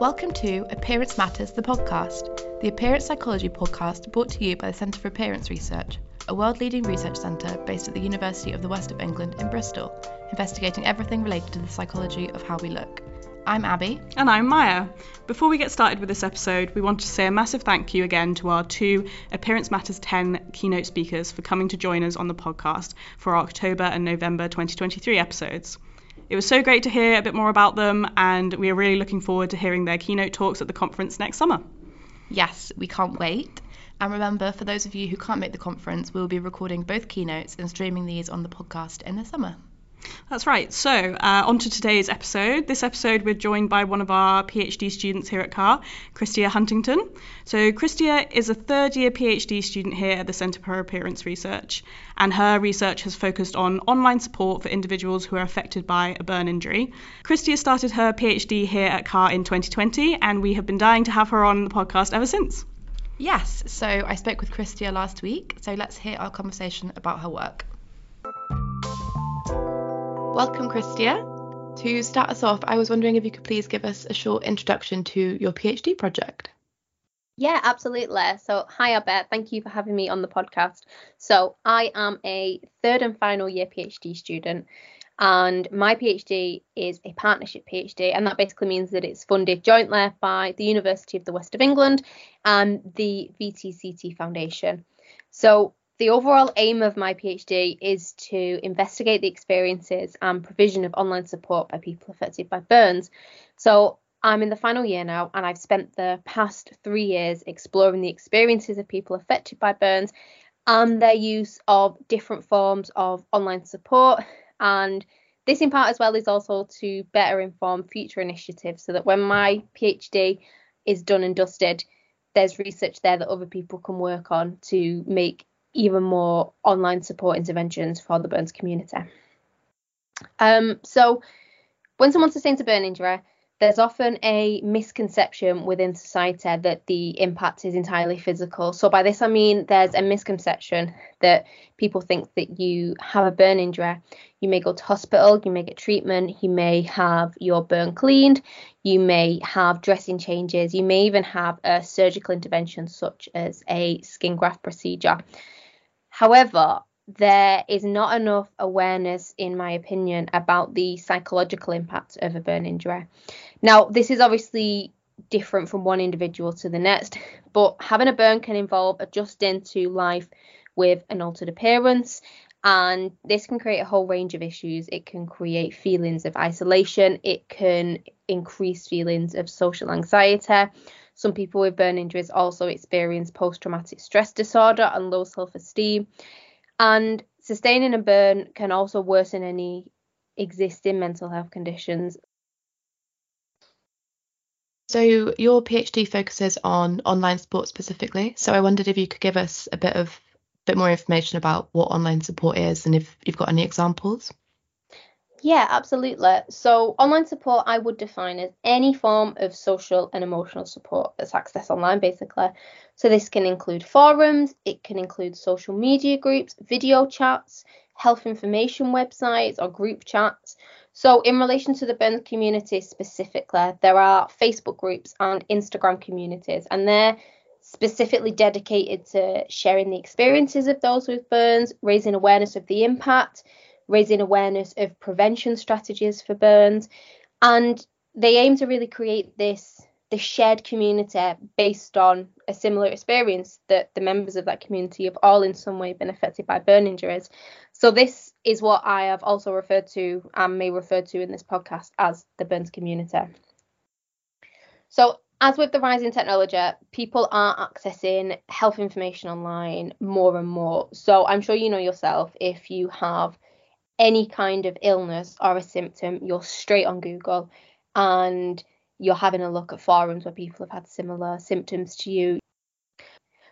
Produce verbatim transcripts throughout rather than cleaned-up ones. Welcome to Appearance Matters, the podcast, the appearance psychology podcast brought to you by the Centre for Appearance Research, a world-leading research centre based at the University of the West of England in Bristol, investigating everything related to the psychology of how we look. I'm Abby. And I'm Maya. Before we get started with this episode, we want to say a massive thank you again to our two Appearance Matters ten keynote speakers for coming to join us on the podcast for our October and November twenty twenty-three episodes. It was so great to hear a bit more about them, and we are really looking forward to hearing their keynote talks at the conference next summer. Yes, we can't wait. And remember, for those of you who can't make the conference, we'll be recording both keynotes and streaming these on the podcast in the summer. That's right. So uh, on to today's episode. This episode we're joined by one of our PhD students here at C A R, Christia Huntington. So Christia is a third year PhD student here at the Centre for Appearance Research, and her research has focused on online support for individuals who are affected by a burn injury. Christia started her PhD here at C A R in twenty twenty, and we have been dying to have her on the podcast ever since. Yes, so I spoke with Christia last week, so let's hear our conversation about her work. Welcome, Christia. To start us off, I was wondering if you could please give us a short introduction to your PhD project. Yeah, absolutely. So, hi, Abby. Thank you for having me on the podcast. So, I am a third and final year PhD student, and my PhD is a partnership PhD, and that basically means that it's funded jointly by the University of the West of England and the V T C T Foundation. So, the overall aim of my PhD is to investigate the experiences and provision of online support by people affected by burns. So I'm in the final year now, and I've spent the past three years exploring the experiences of people affected by burns and their use of different forms of online support. And this in part as well is also to better inform future initiatives so that when my PhD is done and dusted, there's research there that other people can work on to make even more online support interventions for the burns community. Um, so when someone sustains a burn injury, there's often a misconception within society that the impact is entirely physical. So by this, I mean, there's a misconception that people think that you have a burn injury, you may go to hospital, you may get treatment, you may have your burn cleaned, you may have dressing changes, you may even have a surgical intervention such as a skin graft procedure. However, there is not enough awareness, in my opinion, about the psychological impact of a burn injury. Now, this is obviously different from one individual to the next, but having a burn can involve adjusting to life with an altered appearance, and this can create a whole range of issues. It can create feelings of isolation. It can increase feelings of social anxiety. Some people with burn injuries also experience post-traumatic stress disorder and low self-esteem. And sustaining a burn can also worsen any existing mental health conditions. So your PhD focuses on online support specifically. So I wondered if you could give us a bit of bit more information about what online support is and if you've got any examples. Yeah, absolutely. So online support I would define as any form of social and emotional support that's accessed online, basically. So this can include forums, it can include social media groups, video chats, health information websites or group chats. So in relation to the burns community specifically, there are Facebook groups and Instagram communities, and they're specifically dedicated to sharing the experiences of those with burns, raising awareness of the impact, raising awareness of prevention strategies for burns, and they aim to really create this, this shared community based on a similar experience that the members of that community have all in some way been affected by burn injuries. So this is what I have also referred to and may refer to in this podcast as the burns community. So as with the rise in technology, people are accessing health information online more and more. So I'm sure you know yourself, if you have any kind of illness or a symptom, you're straight on Google and you're having a look at forums where people have had similar symptoms to you.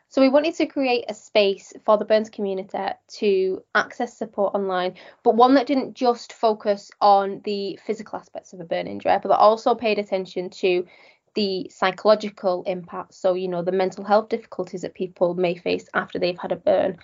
So we wanted to create a space for the burns community to access support online, but one that didn't just focus on the physical aspects of a burn injury, but that also paid attention to the psychological impact. So, you know, the mental health difficulties that people may face after they've had a burn.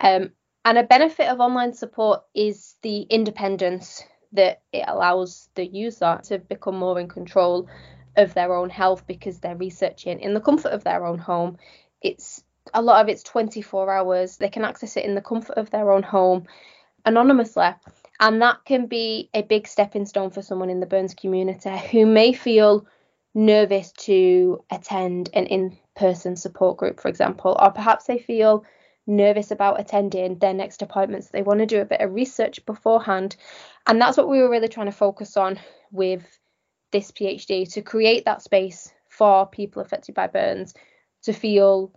Um, And a benefit of online support is the independence that it allows the user to become more in control of their own health because they're researching in the comfort of their own home. It's a lot of it's twenty-four hours. They can access it in the comfort of their own home anonymously. And that can be a big stepping stone for someone in the burns community who may feel nervous to attend an in-person support group, for example, or perhaps they feel nervous about attending their next appointments. They want to do a bit of research beforehand. And that's what we were really trying to focus on with this PhD, to create that space for people affected by burns to feel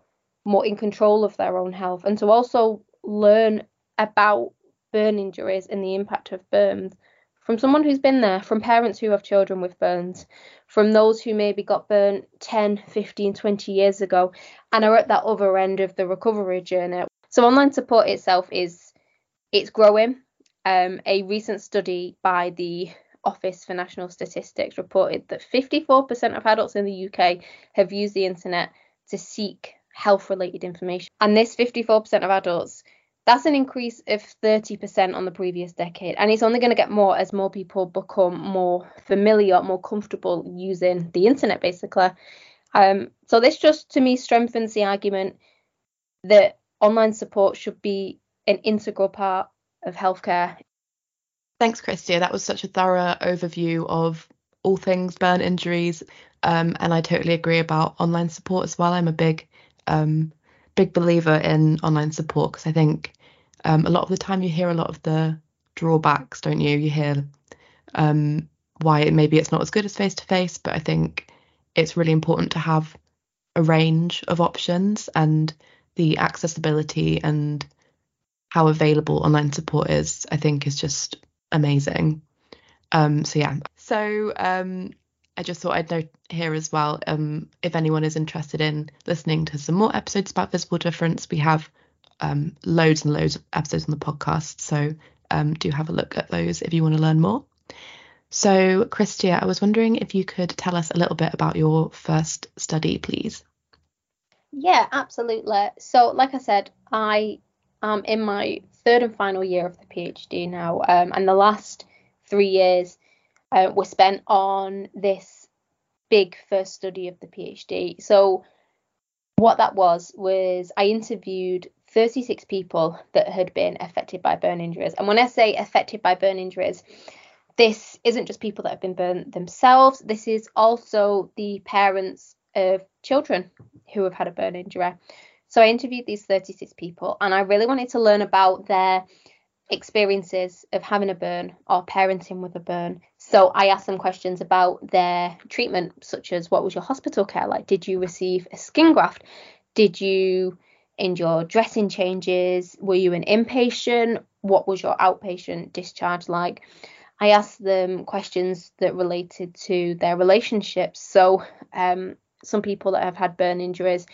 more in control of their own health and to also learn about burn injuries and the impact of burns from someone who's been there, from parents who have children with burns, from those who maybe got burnt ten, fifteen, twenty years ago and are at that other end of the recovery journey. So online support itself is, it's growing. Um, a recent study by the Office for National Statistics reported that fifty-four percent of adults in the U K have used the internet to seek health-related information. And this fifty-four percent of adults, that's an increase of thirty percent on the previous decade. And it's only going to get more as more people become more familiar, more comfortable using the internet, basically. Um, so this just, to me, strengthens the argument that online support should be an integral part of healthcare. Thanks, Christia. That was such a thorough overview of all things burn injuries. Um, and I totally agree about online support as well. I'm a big um big believer in online support because I think um, a lot of the time you hear a lot of the drawbacks, don't you? You hear um, why maybe it's not as good as face-to-face, but I think it's really important to have a range of options, and the accessibility and how available online support is, I think, is just amazing. Um, so, yeah. So um, I just thought I'd note here as well, um, if anyone is interested in listening to some more episodes about visible difference, we have um, loads and loads of episodes on the podcast. So um, do have a look at those if you want to learn more. So, Christia, I was wondering if you could tell us a little bit about your first study, please. Yeah, absolutely. So, like I said, I am in my third and final year of the PhD now, um, and the last three years Uh, were spent on this big first study of the PhD. So what that was, was I interviewed thirty-six people that had been affected by burn injuries. And when I say affected by burn injuries, this isn't just people that have been burnt themselves. This is also the parents of children who have had a burn injury. So I interviewed these thirty-six people and I really wanted to learn about their experiences of having a burn or parenting with a burn. So I asked them questions about their treatment, such as what was your hospital care like? Did you receive a skin graft? Did you endure dressing changes? Were you an inpatient? What was your outpatient discharge like? I asked them questions that related to their relationships. So um, some people that have had burn injuries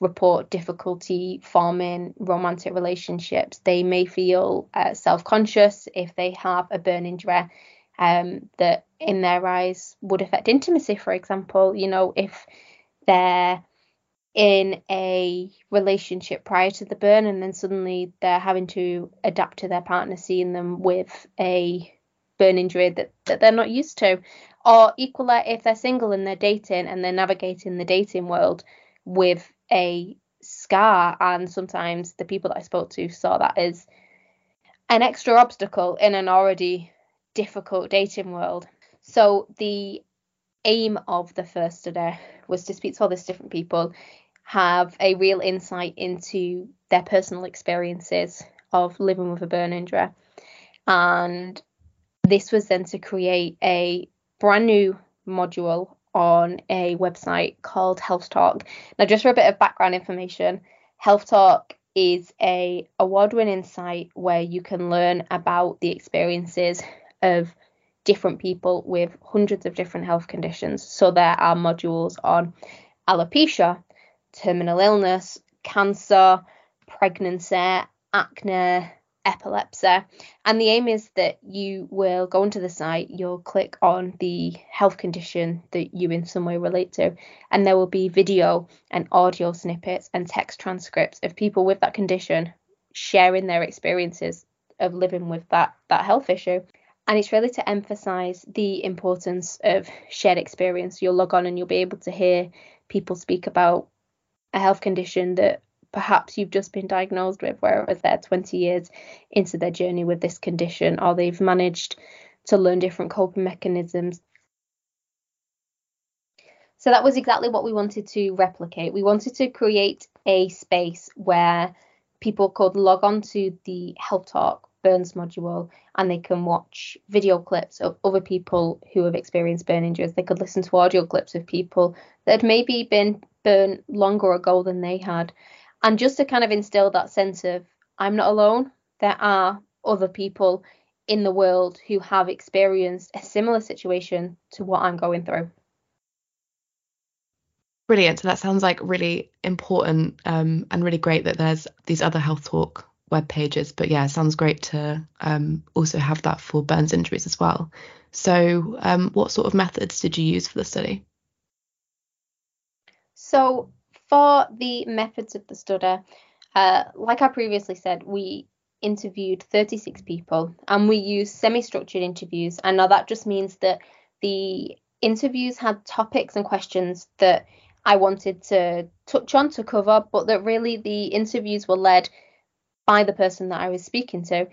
report difficulty forming romantic relationships. They may feel uh, self-conscious if they have a burn injury um, that in their eyes would affect intimacy, for example. You know, if they're in a relationship prior to the burn and then suddenly they're having to adapt to their partner seeing them with a burn injury that, that they're not used to. Or equally, if they're single and they're dating and they're navigating the dating world with a scar, and sometimes the people that I spoke to saw that as an extra obstacle in an already difficult dating world. So the aim of the first study was to speak to all these different people, have a real insight into their personal experiences of living with a burn injury, and this was then to create a brand new module on a website called Health Talk. Now, just for a bit of background information, Health Talk is a award-winning site where you can learn about the experiences of different people with hundreds of different health conditions. So there are modules on alopecia, terminal illness, cancer, pregnancy, acne, epilepsy, and the aim is that you will go onto the site, you'll click on the health condition that you in some way relate to, and there will be video and audio snippets and text transcripts of people with that condition sharing their experiences of living with that that health issue. And it's really to emphasise the importance of shared experience. You'll log on and you'll be able to hear people speak about a health condition that perhaps you've just been diagnosed with, whereas they're twenty years into their journey with this condition, or they've managed to learn different coping mechanisms. So that was exactly what we wanted to replicate. We wanted to create a space where people could log on to the Health Talk Burns module and they can watch video clips of other people who have experienced burn injuries. They could listen to audio clips of people that had maybe been burned longer ago than they had. And just to kind of instill that sense of, I'm not alone. There are other people in the world who have experienced a similar situation to what I'm going through. Brilliant. So that sounds like really important um, and really great that there's these other Health Talk web pages. But yeah, it sounds great to um, also have that for burns injuries as well. So um, what sort of methods did you use for the study? So for the methods of the study, uh, like I previously said, we interviewed thirty-six people and we used semi-structured interviews. And now that just means that the interviews had topics and questions that I wanted to touch on, to cover, but that really the interviews were led by the person that I was speaking to.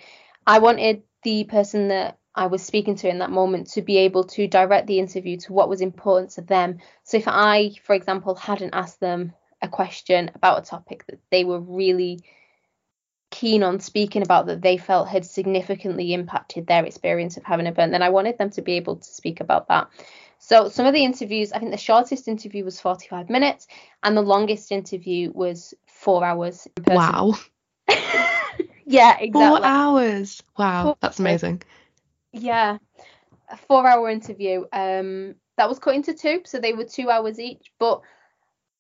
I wanted the person that I was speaking to in that moment to be able to direct the interview to what was important to them. So if I, for example, hadn't asked them a question about a topic that they were really keen on speaking about, that they felt had significantly impacted their experience of having a burn, then I wanted them to be able to speak about that. So some of the interviews, I think the shortest interview was forty-five minutes and the longest interview was four hours in person. Wow. Yeah, exactly. Four hours. Wow, four that's amazing. Yeah, a four hour interview. Um, that was cut into two, so they were two hours each, but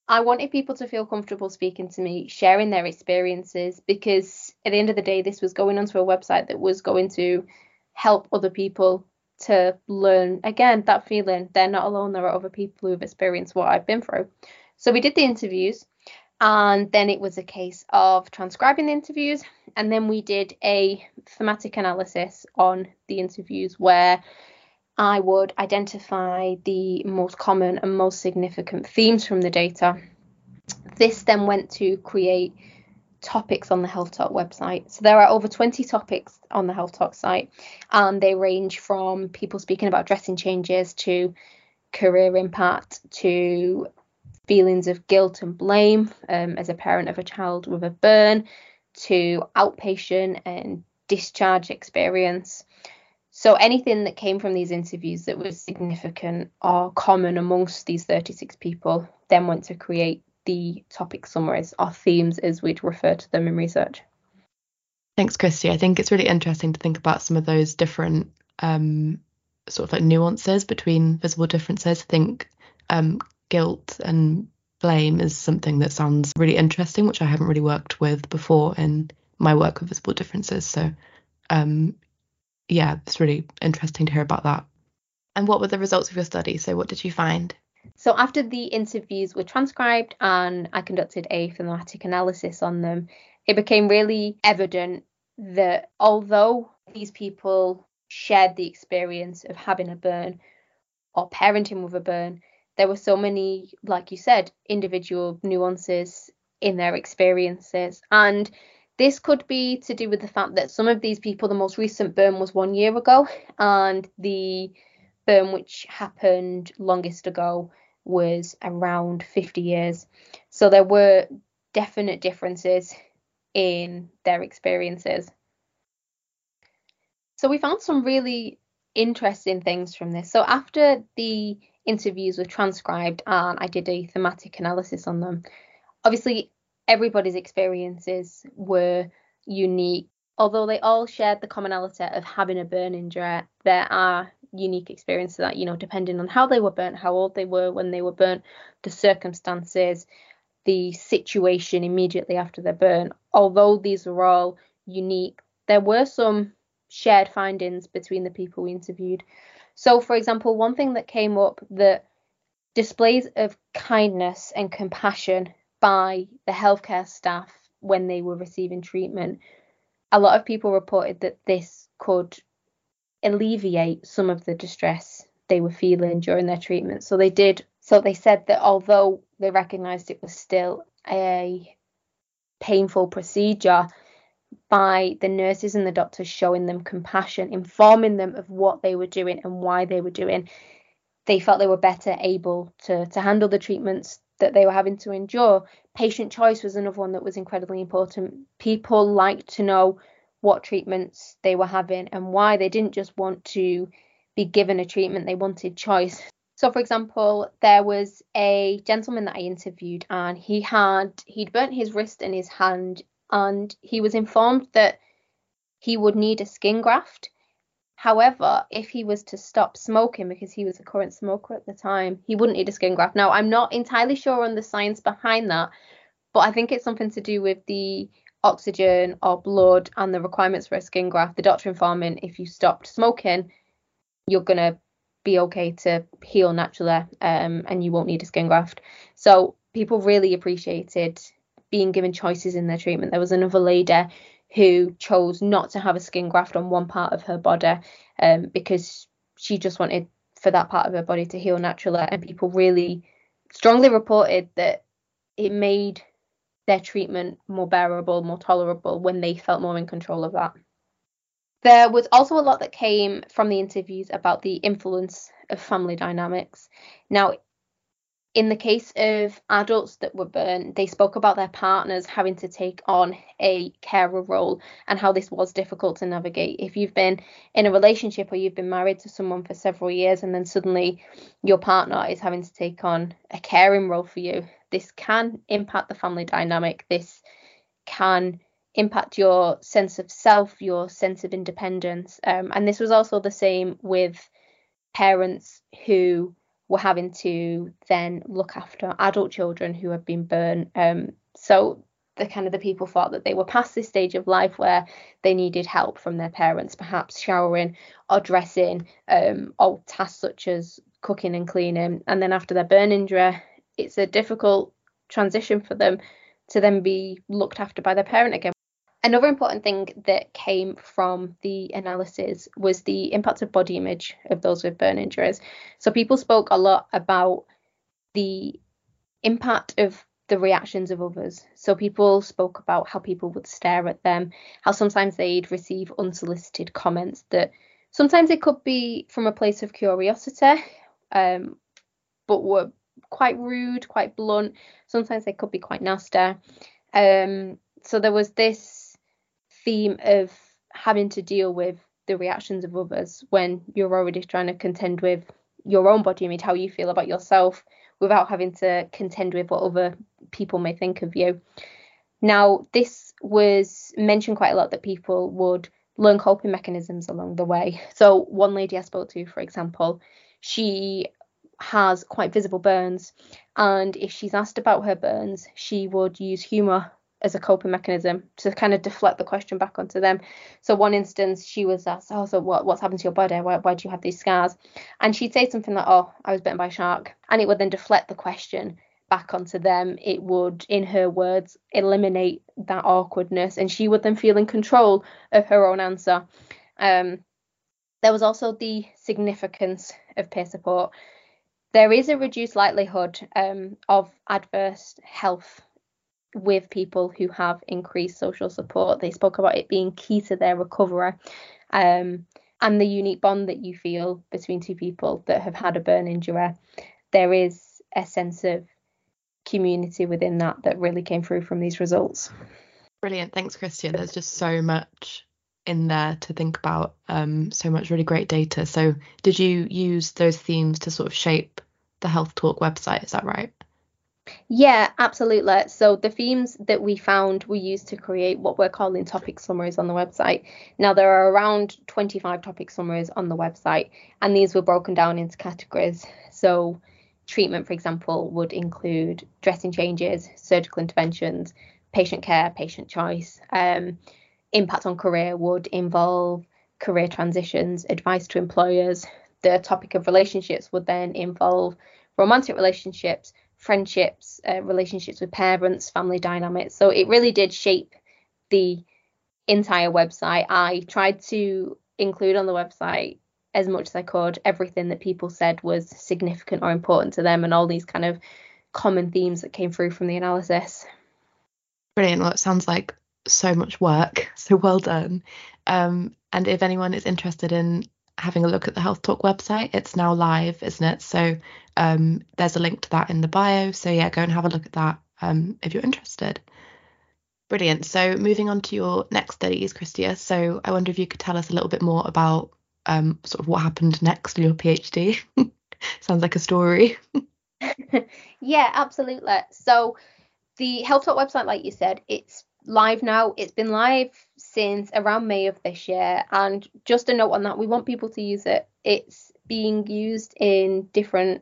I wanted people to feel comfortable speaking to me, sharing their experiences, because at the end of the day, this was going onto a website that was going to help other people to learn, again, that feeling, they're not alone, there are other people who've experienced what I've been through. So we did the interviews, and then it was a case of transcribing the interviews, and then we did a thematic analysis on the interviews where I would identify the most common and most significant themes from the data. This then went to create topics on the Health Talk website. So there are over twenty topics on the Health Talk site, and they range from people speaking about dressing changes to career impact to feelings of guilt and blame um, as a parent of a child with a burn to outpatient and discharge experience. So anything that came from these interviews that was significant or common amongst these thirty-six people then went to create the topic summaries or themes as we'd refer to them in research. Thanks, Christia. I think it's really interesting to think about some of those different um, sort of like nuances between visible differences. I think um, guilt and blame is something that sounds really interesting, which I haven't really worked with before in my work with visible differences. So um yeah, it's really interesting to hear about that. And what were the results of your study? So what did you find? So after the interviews were transcribed and I conducted a thematic analysis on them, it became really evident that although these people shared the experience of having a burn or parenting with a burn, there were so many, like you said, individual nuances in their experiences. And this could be to do with the fact that some of these people, the most recent burn was one year ago, and the burn which happened longest ago was around fifty years. So there were definite differences in their experiences. So we found some really interesting things from this. So after the interviews were transcribed and I did a thematic analysis on them, obviously, everybody's experiences were unique. Although they all shared the commonality of having a burn injury, there are unique experiences that, you know, depending on how they were burnt, how old they were when they were burnt, the circumstances, the situation immediately after their burn. Although these were all unique, there were some shared findings between the people we interviewed. So, for example, one thing that came up, that displays of kindness and compassion by the healthcare staff when they were receiving treatment. A lot of people reported that this could alleviate some of the distress they were feeling during their treatment. So they did. So they said that although they recognised it was still a painful procedure, by the nurses and the doctors showing them compassion, informing them of what they were doing and why they were doing, they felt they were better able to, to handle the treatments that they were having to endure. Patient choice was another one that was incredibly important. People liked to know what treatments they were having and why. They didn't just want to be given a treatment, they wanted choice. So, for example, there was a gentleman that I interviewed, and he had he'd burnt his wrist and his hand, and he was informed that he would need a skin graft. However, if he was to stop smoking, because he was a current smoker at the time, he wouldn't need a skin graft. Now, I'm not entirely sure on the science behind that, but I think it's something to do with the oxygen or blood and the requirements for a skin graft. The doctor informing, if you stopped smoking, you're going to be okay to heal naturally, um, and you won't need a skin graft. So people really appreciated being given choices in their treatment. There was another lady who chose not to have a skin graft on one part of her body um, because she just wanted for that part of her body to heal naturally. And people really strongly reported that it made their treatment more bearable, more tolerable when they felt more in control of that. There was also a lot that came from the interviews about the influence of family dynamics. Now, in the case of adults that were burnt, they spoke about their partners having to take on a carer role and how this was difficult to navigate. If you've been in a relationship or you've been married to someone for several years and then suddenly your partner is having to take on a caring role for you, this can impact the family dynamic. This can impact your sense of self, your sense of independence. Um, and this was also the same with parents who were having to then look after adult children who had been burnt. Um, so the kind of the people thought that they were past this stage of life where they needed help from their parents, perhaps showering or dressing, um, or tasks such as cooking and cleaning. And then after their burn injury, it's a difficult transition for them to then be looked after by their parent again. Another important thing that came from the analysis was the impact of body image of those with burn injuries. So people spoke a lot about the impact of the reactions of others. So people spoke about how people would stare at them, how sometimes they'd receive unsolicited comments that sometimes it could be from a place of curiosity, um, but were quite rude, quite blunt. Sometimes they could be quite nasty. Um, so there was this theme of having to deal with the reactions of others when you're already trying to contend with your own body image, how you feel about yourself, without having to contend with what other people may think of you. Now, this was mentioned quite a lot, that people would learn coping mechanisms along the way. So one lady I spoke to, for example, she has quite visible burns, and if she's asked about her burns, she would use humour as a coping mechanism to kind of deflect the question back onto them. So one instance, she was asked, oh, so what, what's happened to your body? Why, why do you have these scars? And she'd say something like, oh, I was bitten by a shark. And it would then deflect the question back onto them. It would, in her words, eliminate that awkwardness. And she would then feel in control of her own answer. Um, there was also the significance of peer support. There is a reduced likelihood um, of adverse health with people who have increased social support. They spoke about it being key to their recovery, um, and the unique bond that you feel between two people that have had a burn injury. There is a sense of community within that that really came through from these results. Brilliant. Thanks, Christia. There's just so much in there to think about, um, so much really great data. So did you use those themes to sort of shape the Health Talk website? Is that right? Yeah, absolutely. So the themes that we found were used to create what we're calling topic summaries on the website. Now, there are around twenty-five topic summaries on the website, and these were broken down into categories. So treatment, for example, would include dressing changes, surgical interventions, patient care, patient choice. Um, impact on career would involve career transitions, advice to employers. The topic of relationships would then involve romantic relationships, friendships, uh, relationships with parents, family dynamics. So it really did shape the entire website. I tried to include on the website as much as I could everything that people said was significant or important to them, and all these kind of common themes that came through from the analysis. Brilliant. Well, it sounds like so much work, so well done. Um, and if anyone is interested in having a look at the Health Talk website, it's now live, isn't it? So um, there's a link to that in the bio. So yeah, go and have a look at that um, if you're interested. Brilliant. So moving on to your next studies, Christia. So I wonder if you could tell us a little bit more about um, sort of what happened next in your PhD. Sounds like a story. Yeah, absolutely. So the Health Talk website, like you said, it's live now. It's been live since around May of this year, and just a note on that, we want people to use it. It's being used in different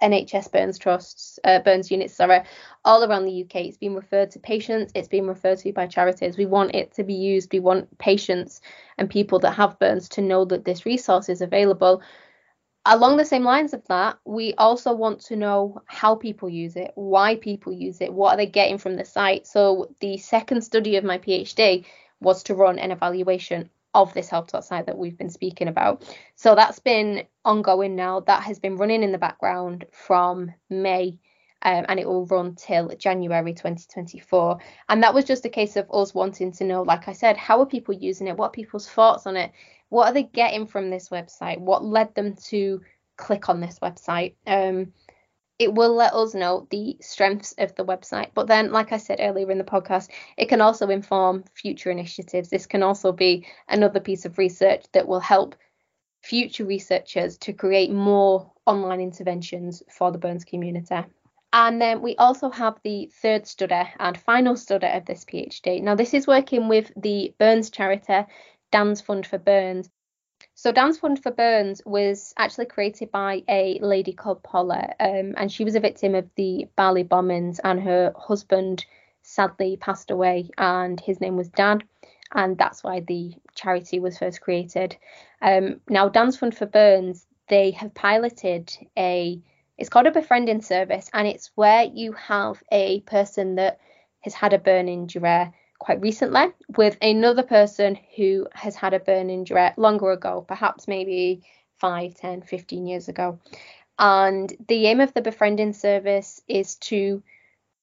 N H S burns trusts, uh, burns units, sorry, all around the U K. It's been referred to patients, it's been referred to by charities. We want it to be used. We want patients and people that have burns to know that this resource is available. Along the same lines of that, we also want to know how people use it, why people use it, what are they getting from the site. So the second study of my PhD was to run an evaluation of this Health Talk site that we've been speaking about. So that's been ongoing now. That has been running in the background from May, um, and it will run till January twenty twenty-four. And that was just a case of us wanting to know, like I said, how are people using it? What are people's thoughts on it? What are they getting from this website? What led them to click on this website? Um, it will let us know the strengths of the website. But then, like I said earlier in the podcast, it can also inform future initiatives. This can also be another piece of research that will help future researchers to create more online interventions for the burns community. And then we also have the third study and final study of this PhD. Now, this is working with the burns charity, Dan's Fund for Burns. So Dan's Fund for Burns was actually created by a lady called Paula, um, and she was a victim of the Bali bombings, and her husband sadly passed away, and his name was Dan, and that's why the charity was first created. Um, now Dan's Fund for Burns, they have piloted a, it's called a befriending service, and it's where you have a person that has had a burn injury quite recently with another person who has had a burn injury longer ago, perhaps maybe five, ten, fifteen years ago. And the aim of the befriending service is to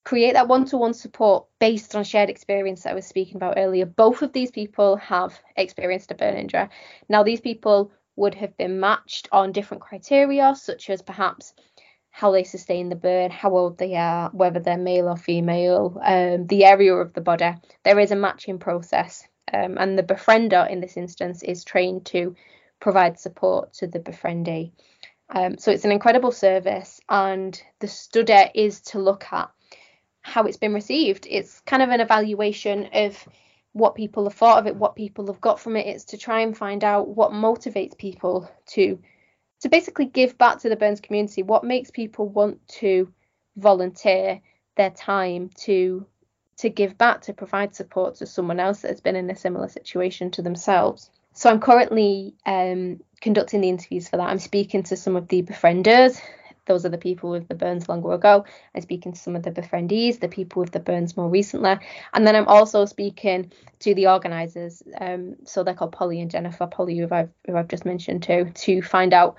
create that one-to-one support based on shared experience that I was speaking about earlier. Both of these people have experienced a burn injury. Now, these people would have been matched on different criteria, such as perhaps how they sustain the burn, how old they are, whether they're male or female, um, the area of the body. There is a matching process, um, and the befriender in this instance is trained to provide support to the befriendee. Um, so it's an incredible service, and the study is to look at how it's been received. It's kind of an evaluation of what people have thought of it, what people have got from it. It's to try and find out what motivates people to So basically give back to the burns community, what makes people want to volunteer their time to to give back, to provide support to someone else that has been in a similar situation to themselves. So I'm currently um, conducting the interviews for that. I'm speaking to some of the befrienders. Those are the people with the burns longer ago. I'm speaking to some of the befriendees, the people with the burns more recently. And then I'm also speaking to the organisers. Um, so they're called Polly and Jennifer, Polly, who I've, who I've just mentioned too, to find out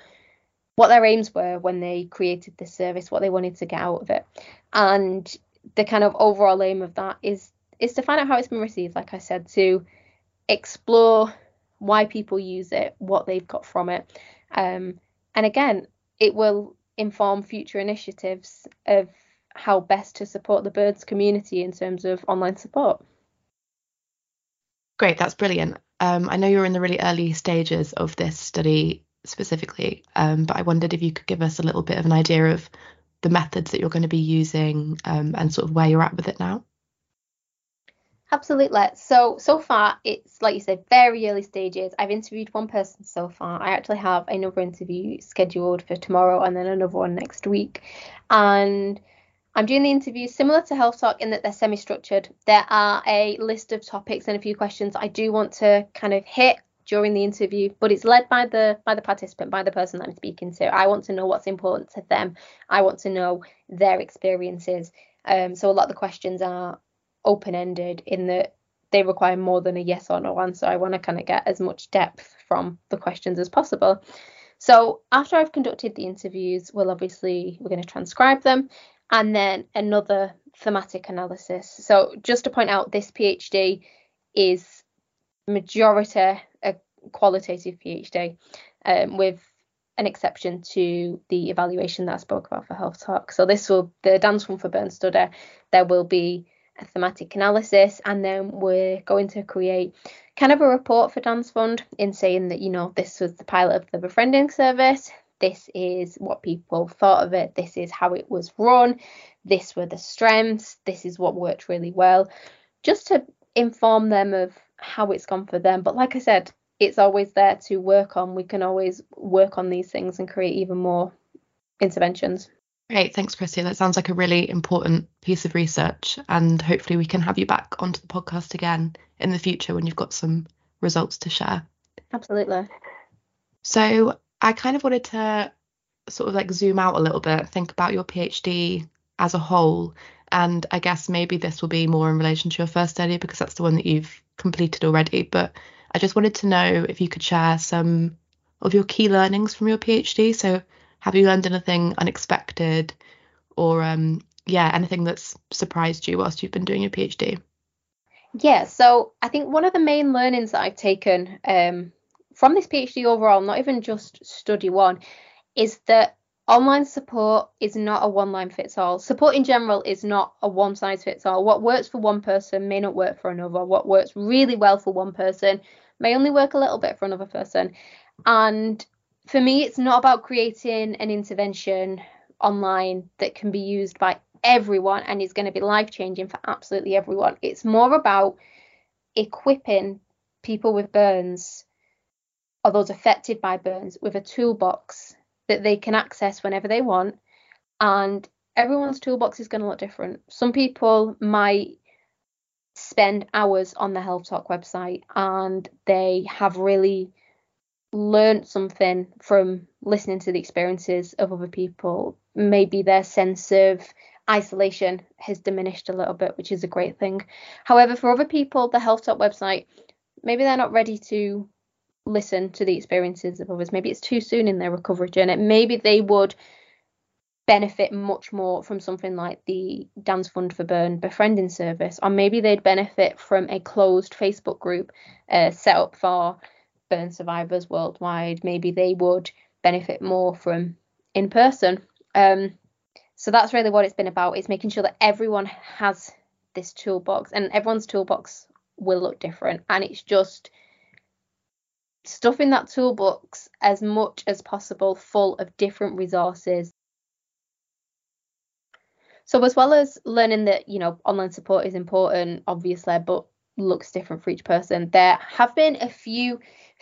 what their aims were when they created this service, what they wanted to get out of it. And the kind of overall aim of that is, is to find out how it's been received, like I said, to explore why people use it, what they've got from it. Um, and again, it will inform future initiatives of how best to support the burns community in terms of online support. Great, that's brilliant. Um, I know you're in the really early stages of this study specifically, um, but I wondered if you could give us a little bit of an idea of the methods that you're going to be using um, and sort of where you're at with it now. Absolutely. So, so far, it's, like you said, very early stages. I've interviewed one person so far. I actually have another interview scheduled for tomorrow and then another one next week. And I'm doing the interviews similar to Health Talk in that they're semi-structured. There are a list of topics and a few questions I do want to kind of hit during the interview, but it's led by the by the participant, by the person that I'm speaking to. I want to know what's important to them. I want to know their experiences. Um, so a lot of the questions are open-ended in that they require more than a yes or no answer. I want to kind of get as much depth from the questions as possible. So after I've conducted the interviews, we'll obviously, we're going to transcribe them, and then another thematic analysis. So just to point out, this PhD is majority a qualitative PhD, um, with an exception to the evaluation that I spoke about for Health Talk. So this will, the Dan's Fund for Burns study, there will be a thematic analysis, and then we're going to create kind of a report for Dan's Fund in saying that, you know, this was the pilot of the befriending service, this is what people thought of it, this is how it was run, this were the strengths, this is what worked really well, just to inform them of how it's gone for them. But like I said, it's always there to work on. We can always work on these things and create even more interventions. Great, thanks, Christia. That sounds like a really important piece of research, and hopefully we can have you back onto the podcast again in the future when you've got some results to share. Absolutely. So I kind of wanted to sort of like zoom out a little bit, think about your PhD as a whole, and I guess maybe this will be more in relation to your first study because that's the one that you've completed already, but I just wanted to know if you could share some of your key learnings from your PhD. So have you learned anything unexpected, or um, yeah, anything that's surprised you whilst you've been doing your PhD? Yeah, so I think one of the main learnings that I've taken um, from this PhD overall, not even just study one, is that online support is not a one-line fits all. Support in general is not a one-size-fits-all. What works for one person may not work for another. What works really well for one person may only work a little bit for another person. And for me, it's not about creating an intervention online that can be used by everyone and is going to be life-changing for absolutely everyone. It's more about equipping people with burns, or those affected by burns, with a toolbox that they can access whenever they want. And everyone's toolbox is going to look different. Some people might spend hours on the Health Talk website and they have really learned something from listening to the experiences of other people. Maybe their sense of isolation has diminished a little bit, which is a great thing. However, for other people, the Health Talk website, maybe they're not ready to listen to the experiences of others. Maybe it's too soon in their recovery journey. Maybe they would benefit much more from something like the Dan's Fund for Burn befriending service, or maybe they'd benefit from a closed Facebook group uh, set up for burn survivors worldwide. Maybe they would benefit more from in person. Um, so that's really what it's been about. It's making sure that everyone has this toolbox, and everyone's toolbox will look different. And it's just stuffing that toolbox as much as possible full of different resources. So as well as learning that, you know, online support is important, obviously, but looks different for each person, there have been a few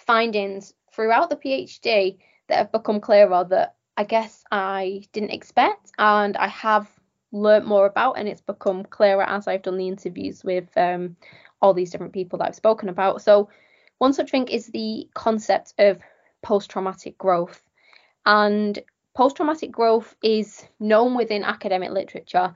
findings throughout the PhD that have become clearer that I guess I didn't expect, and I have learnt more about, and it's become clearer as I've done the interviews with um, all these different people that I've spoken about. So one such thing is the concept of post-traumatic growth. And post-traumatic growth is known within academic literature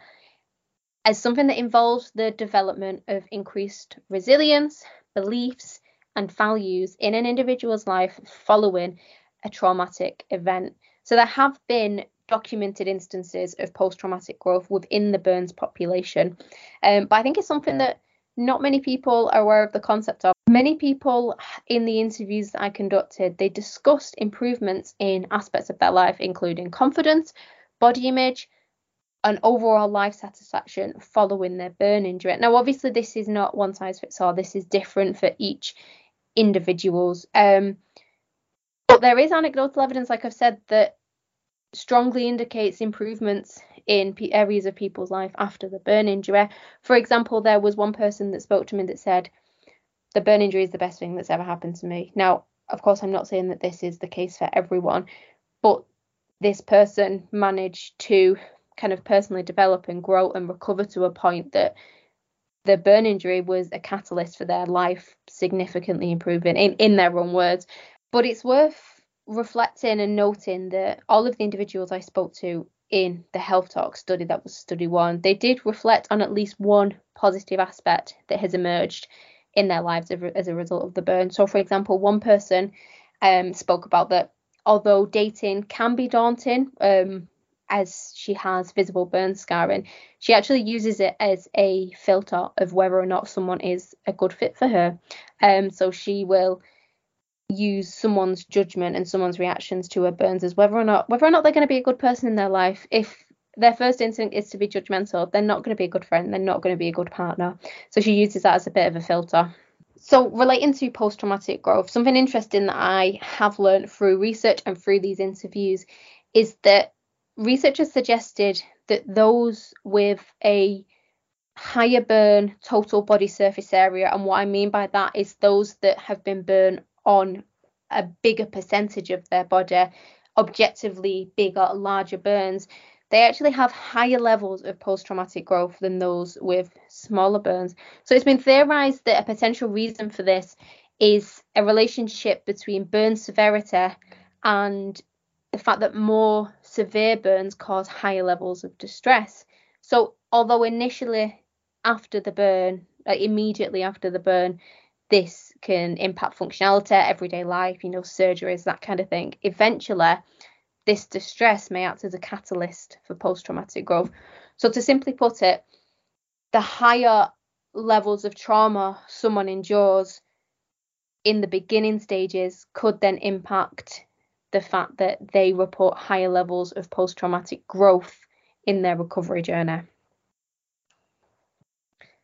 as something that involves the development of increased resilience, beliefs, and values in an individual's life following a traumatic event. So there have been documented instances of post-traumatic growth within the burns population. Um, but I think it's something that not many people are aware of the concept of. Many people in the interviews that I conducted, they discussed improvements in aspects of their life, including confidence, body image, and overall life satisfaction following their burn injury. Now, obviously, this is not one size fits all. This is different for each individual's. Um, but there is anecdotal evidence, like I've said, that strongly indicates improvements in p- areas of people's life after the burn injury. For example, there was one person that spoke to me that said, the burn injury is the best thing that's ever happened to me. Now, of course, I'm not saying that this is the case for everyone, but this person managed to kind of personally develop and grow and recover to a point that the burn injury was a catalyst for their life significantly improving, in, in their own words. But it's worth reflecting and noting that all of the individuals I spoke to in the Health Talk study, that was study one, they did reflect on at least one positive aspect that has emerged in their lives as a result of the burn. So, for example, one person um, spoke about that although dating can be daunting, um, as she has visible burn scarring, she actually uses it as a filter of whether or not someone is a good fit for her. Um, so she will use someone's judgment and someone's reactions to her burns as whether or not whether or not they're going to be a good person in their life. If their first instinct is to be judgmental, they're not going to be a good friend, they're not going to be a good partner. So she uses that as a bit of a filter. So relating to post-traumatic growth, something interesting that I have learned through research and through these interviews is that researchers suggested that those with a higher burn total body surface area, and what I mean by that is those that have been burned on a bigger percentage of their body, objectively bigger, larger burns, they actually have higher levels of post-traumatic growth than those with smaller burns. So it's been theorized that a potential reason for this is a relationship between burn severity and the fact that more severe burns cause higher levels of distress. So although initially after the burn, like immediately after the burn, this can impact functionality, everyday life, you know, surgeries, that kind of thing, eventually this distress may act as a catalyst for post-traumatic growth. So to simply put it, the higher levels of trauma someone endures in the beginning stages could then impact the fact that they report higher levels of post-traumatic growth in their recovery journey.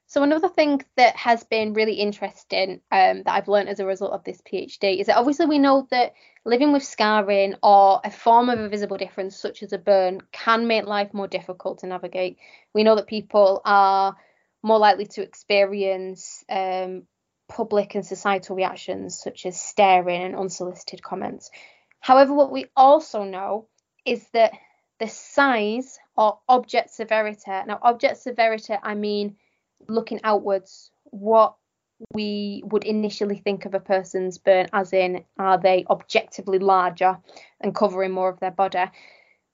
So another thing that has been really interesting um, that I've learned as a result of this PhD is that obviously we know that living with scarring or a form of a visible difference such as a burn can make life more difficult to navigate. We know that people are more likely to experience um, public and societal reactions such as staring and unsolicited comments. However, what we also know is that the size or object severity, now object severity, I mean looking outwards, what we would initially think of a person's burn as in, are they objectively larger and covering more of their body?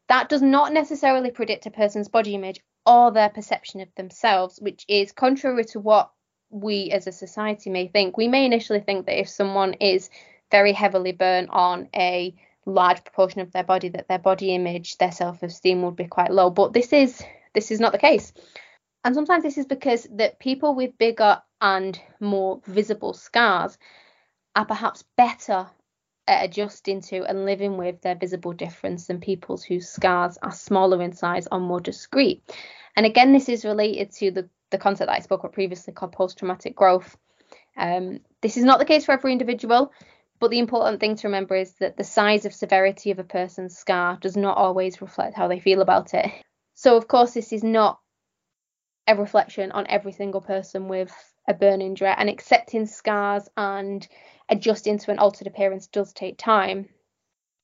That does not necessarily predict a person's body image or their perception of themselves, which is contrary to what we as a society may think. We may initially think that if someone is very heavily burnt on a large proportion of their body, that their body image, their self-esteem would be quite low, but this is this is not the case. And sometimes this is because that people with bigger and more visible scars are perhaps better at adjusting to and living with their visible difference than people whose scars are smaller in size or more discreet. And again, this is related to the, the concept that I spoke about previously called post-traumatic growth. Um, this is not the case for every individual, but the important thing to remember is that the size of severity of a person's scar does not always reflect how they feel about it. So, of course, this is not a reflection on every single person with a burn injury, and accepting scars and adjusting to an altered appearance does take time.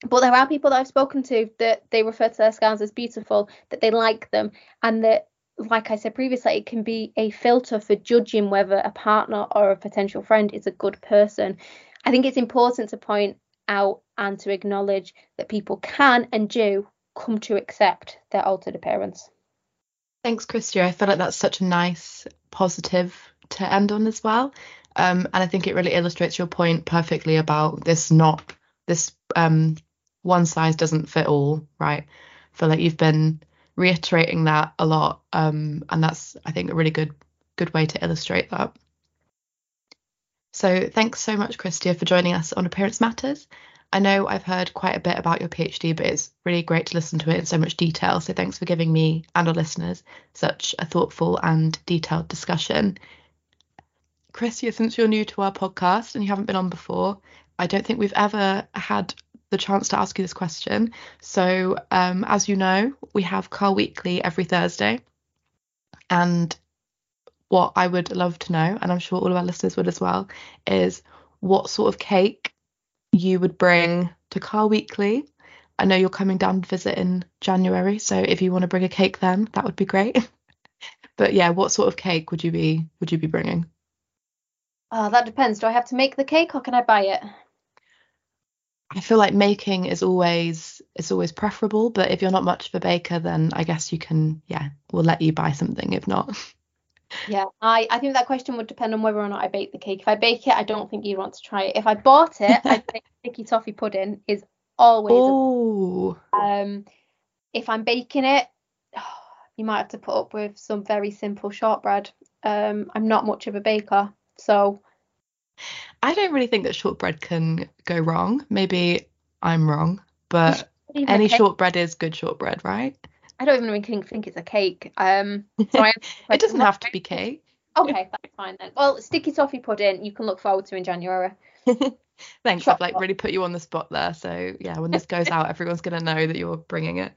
But there are people that I've spoken to that they refer to their scars as beautiful, that they like them, and that, like I said previously, it can be a filter for judging whether a partner or a potential friend is a good person. I think it's important to point out and to acknowledge that people can and do come to accept their altered appearance. Thanks, Christia. I feel like that's such a nice positive to end on as well. Um, and I think it really illustrates your point perfectly about this not, this um, one size doesn't fit all, right? I feel like you've been reiterating that a lot. Um, and that's, I think, a really good, good way to illustrate that. So thanks so much, Christia, for joining us on Appearance Matters. I know I've heard quite a bit about your PhD, but it's really great to listen to it in so much detail. So thanks for giving me and our listeners such a thoughtful and detailed discussion. Christia, since you're new to our podcast and you haven't been on before, I don't think we've ever had the chance to ask you this question. So um, as you know, we have Car Weekly every Thursday. And what I would love to know, and I'm sure all of our listeners would as well, is what sort of cake you would bring to Car Weekly. I know you're coming down to visit in January, so if you want to bring a cake then, that would be great. But yeah, what sort of cake would you be would you be bringing? Oh, that depends. Do I have to make the cake or can I buy it? I feel like making is always it's always preferable, but if you're not much of a baker, then I guess you can, yeah, we'll let you buy something if not. Yeah, I, I think that question would depend on whether or not I bake the cake. If I bake it, I don't think you'd want to try it. If I bought it, I think sticky toffee pudding is always. Oh. Um, if I'm baking it, you might have to put up with some very simple shortbread. Um, I'm not much of a baker, so. I don't really think that shortbread can go wrong. Maybe I'm wrong, but any shortbread is good shortbread, right? I don't even think, think it's a cake. Um, so I it doesn't have to be cake. Okay, that's fine then. Well, sticky toffee pudding, you can look forward to in January. Thanks, Shop I've like really put you on the spot there. So yeah, when this goes out, everyone's going to know that you're bringing it.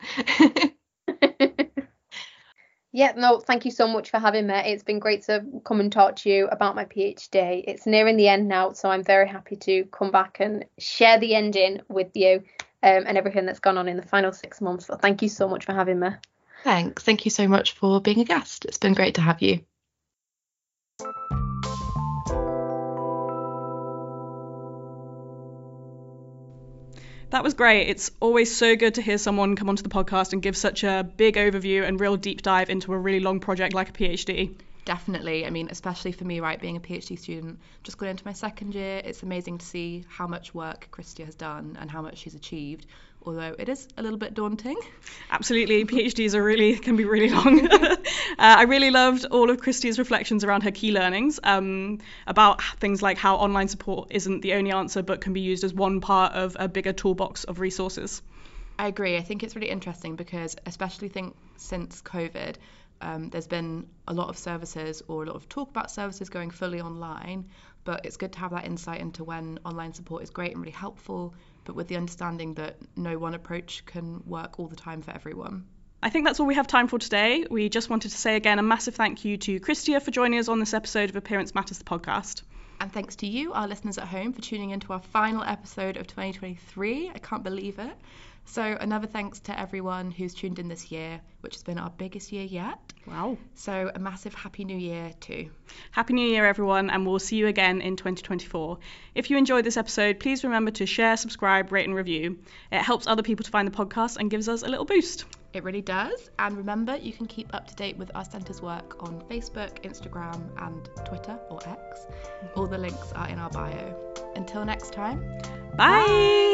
Yeah, no, thank you so much for having me. It's been great to come and talk to you about my PhD. It's nearing the end now, so I'm very happy to come back and share the ending with you. Um, and everything that's gone on in the final six months. So thank you so much for having me. Thanks. Thank you so much for being a guest. It's been great to have you. That was great. It's always so good to hear someone come onto the podcast and give such a big overview and real deep dive into a really long project like a PhD. Definitely. I mean, especially for me, right, being a PhD student, just going into my second year, it's amazing to see how much work Christia has done and how much she's achieved, although it is a little bit daunting. Absolutely. PhDs are really can be really long. uh, I really loved all of Christia's reflections around her key learnings um, about things like how online support isn't the only answer, but can be used as one part of a bigger toolbox of resources. I agree. I think it's really interesting because especially think since COVID, Um, there's been a lot of services or a lot of talk about services going fully online, but it's good to have that insight into when online support is great and really helpful, but with the understanding that no one approach can work all the time for everyone. I think that's all we have time for today. We just wanted to say again a massive thank you to Christia for joining us on this episode of Appearance Matters, the podcast. And thanks to you, our listeners at home, for tuning into our final episode of twenty twenty-three. I can't believe it. So another thanks to everyone who's tuned in this year, which has been our biggest year yet. Wow. So a massive Happy New Year too. Happy New Year, everyone, and we'll see you again in twenty twenty-four. If you enjoyed this episode, please remember to share, subscribe, rate and review. It helps other people to find the podcast and gives us a little boost. It really does. And remember, you can keep up to date with our centre's work on Facebook, Instagram and Twitter or X. All the links are in our bio. Until next time. Bye. Bye.